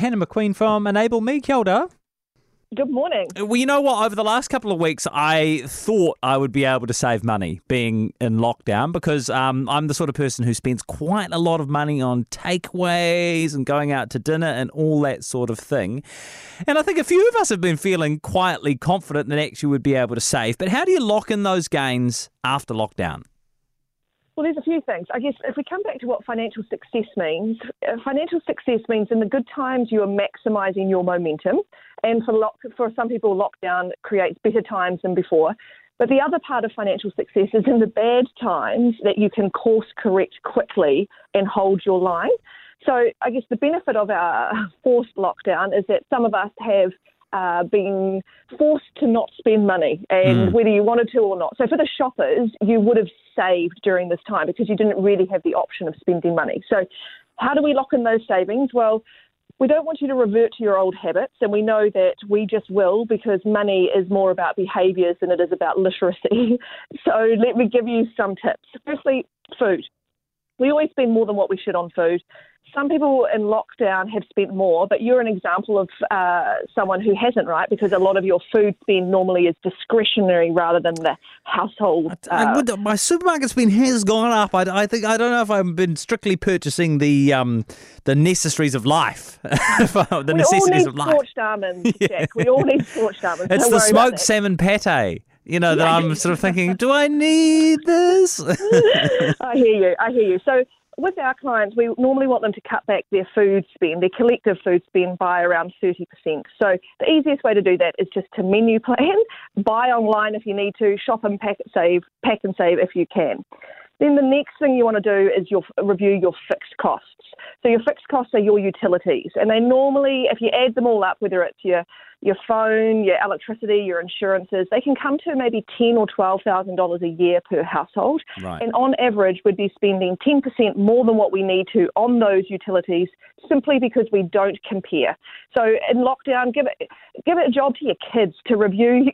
Hannah McQueen from Enable Me. Kia ora. Good morning. Well, you know what? Over the last couple of weeks, I thought I would be able to save money being in lockdown because I'm the sort of person who spends quite a lot of money on takeaways and going out to dinner and all that sort of thing. And I think a few of us have been feeling quietly confident that actually we'd be able to save. But how do you lock in those gains after lockdown? Well, there's a few things. I guess if we come back to what financial success means, financial success means in the good times you are maximising your momentum, and for some people lockdown creates better times than before. But the other part of financial success is in the bad times that you can course correct quickly and hold your line. So I guess the benefit of our forced lockdown is that some of us have being forced to not spend money, and whether you wanted to or not. So for the shoppers, you would have saved during this time because you didn't really have the option of spending money. So how do we lock in those savings? Well, we don't want you to revert to your old habits, and we know that we just will because money is more about behaviours than it is about literacy. So let me give you some tips. Firstly, food. We always spend more than what we should on food. Some people in lockdown have spent more, but you're an example of someone who hasn't, right? Because a lot of your food spend normally is discretionary rather than the household. My supermarket spend has gone up. I don't know if I've been strictly purchasing the necessaries of life. We all need scorched almonds, Jack. Yeah. We all need scorched almonds. It's the smoked salmon pate. You know, that I'm sort of thinking, do I need this? I hear you. So with our clients, we normally want them to cut back their food spend, their collective food spend by around 30%. So the easiest way to do that is just to menu plan, buy online if you need to, shop and pack and save if you can. Then the next thing you want to do is review your fixed costs. So your fixed costs are your utilities. And they normally, if you add them all up, whether it's your phone, your electricity, your insurances, they can come to maybe $10,000 or $12,000 a year per household. Right. And on average, we'd be spending 10% more than what we need to on those utilities simply because we don't compare. So in lockdown, give it a job to your kids to review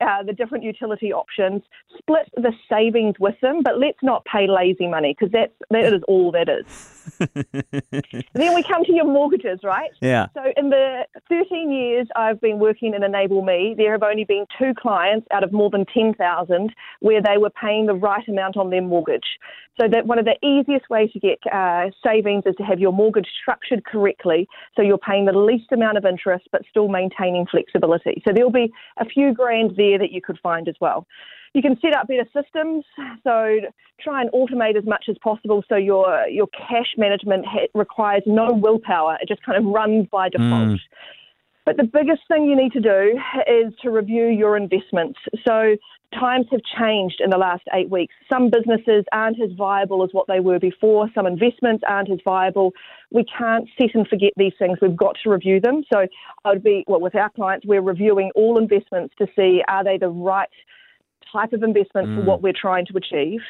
the different utility options, split the savings with them, but let's not pay lazy money because that is all that is. Then we come to your mortgages, right? Yeah. So in the 13 years I've been working in Enable Me, there have only been 2 clients out of more than 10,000 where they were paying the right amount on their mortgage. So that one of the easiest ways to get savings is to have your mortgage structured correctly so you're paying the least amount of interest but still maintaining flexibility. So there'll be a few grand there that you could find as well. You can set up better systems, so try and automate as much as possible so your cash management requires no willpower. It just kind of runs by default. But the biggest thing you need to do is to review your investments. So times have changed in the last 8 weeks. Some businesses aren't as viable as what they were before. Some investments aren't as viable. We can't sit and forget these things. We've got to review them. So with our clients, we're reviewing all investments to see are they the right type of investment for what we're trying to achieve.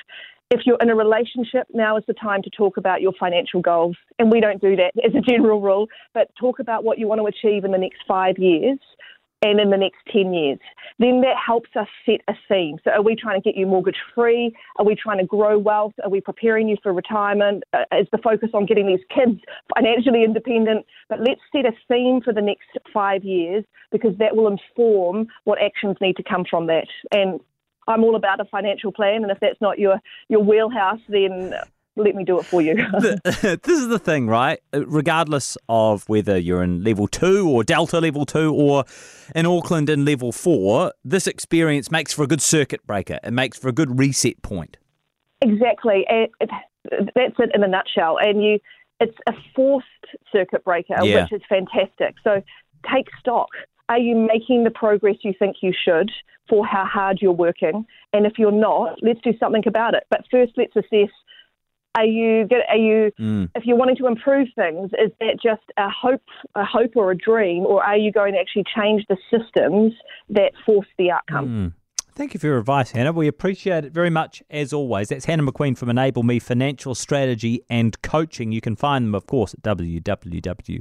If you're in a relationship, now is the time to talk about your financial goals. And we don't do that as a general rule, but talk about what you want to achieve in the next 5 years and in the next 10 years. Then that helps us set a theme. So are we trying to get you mortgage free? Are we trying to grow wealth? Are we preparing you for retirement? Is the focus on getting these kids financially independent? But let's set a theme for the next 5 years because that will inform what actions need to come from that. And I'm all about a financial plan, and if that's not your wheelhouse, then let me do it for you. This is the thing, right? Regardless of whether you're in level 2 or Delta level 2 or in Auckland in level 4, this experience makes for a good circuit breaker. It makes for a good reset point. Exactly. That's it in a nutshell. And it's a forced circuit breaker, which is fantastic. So take stock. Are you making the progress you think you should for how hard you're working? And if you're not, let's do something about it. But first, let's assess, if you're wanting to improve things, is that just a hope or a dream, or are you going to actually change the systems that force the outcome? Thank you for your advice, Hannah. We appreciate it very much, as always. That's Hannah McQueen from Enable Me Financial Strategy and Coaching. You can find them, of course, at www.enable.me.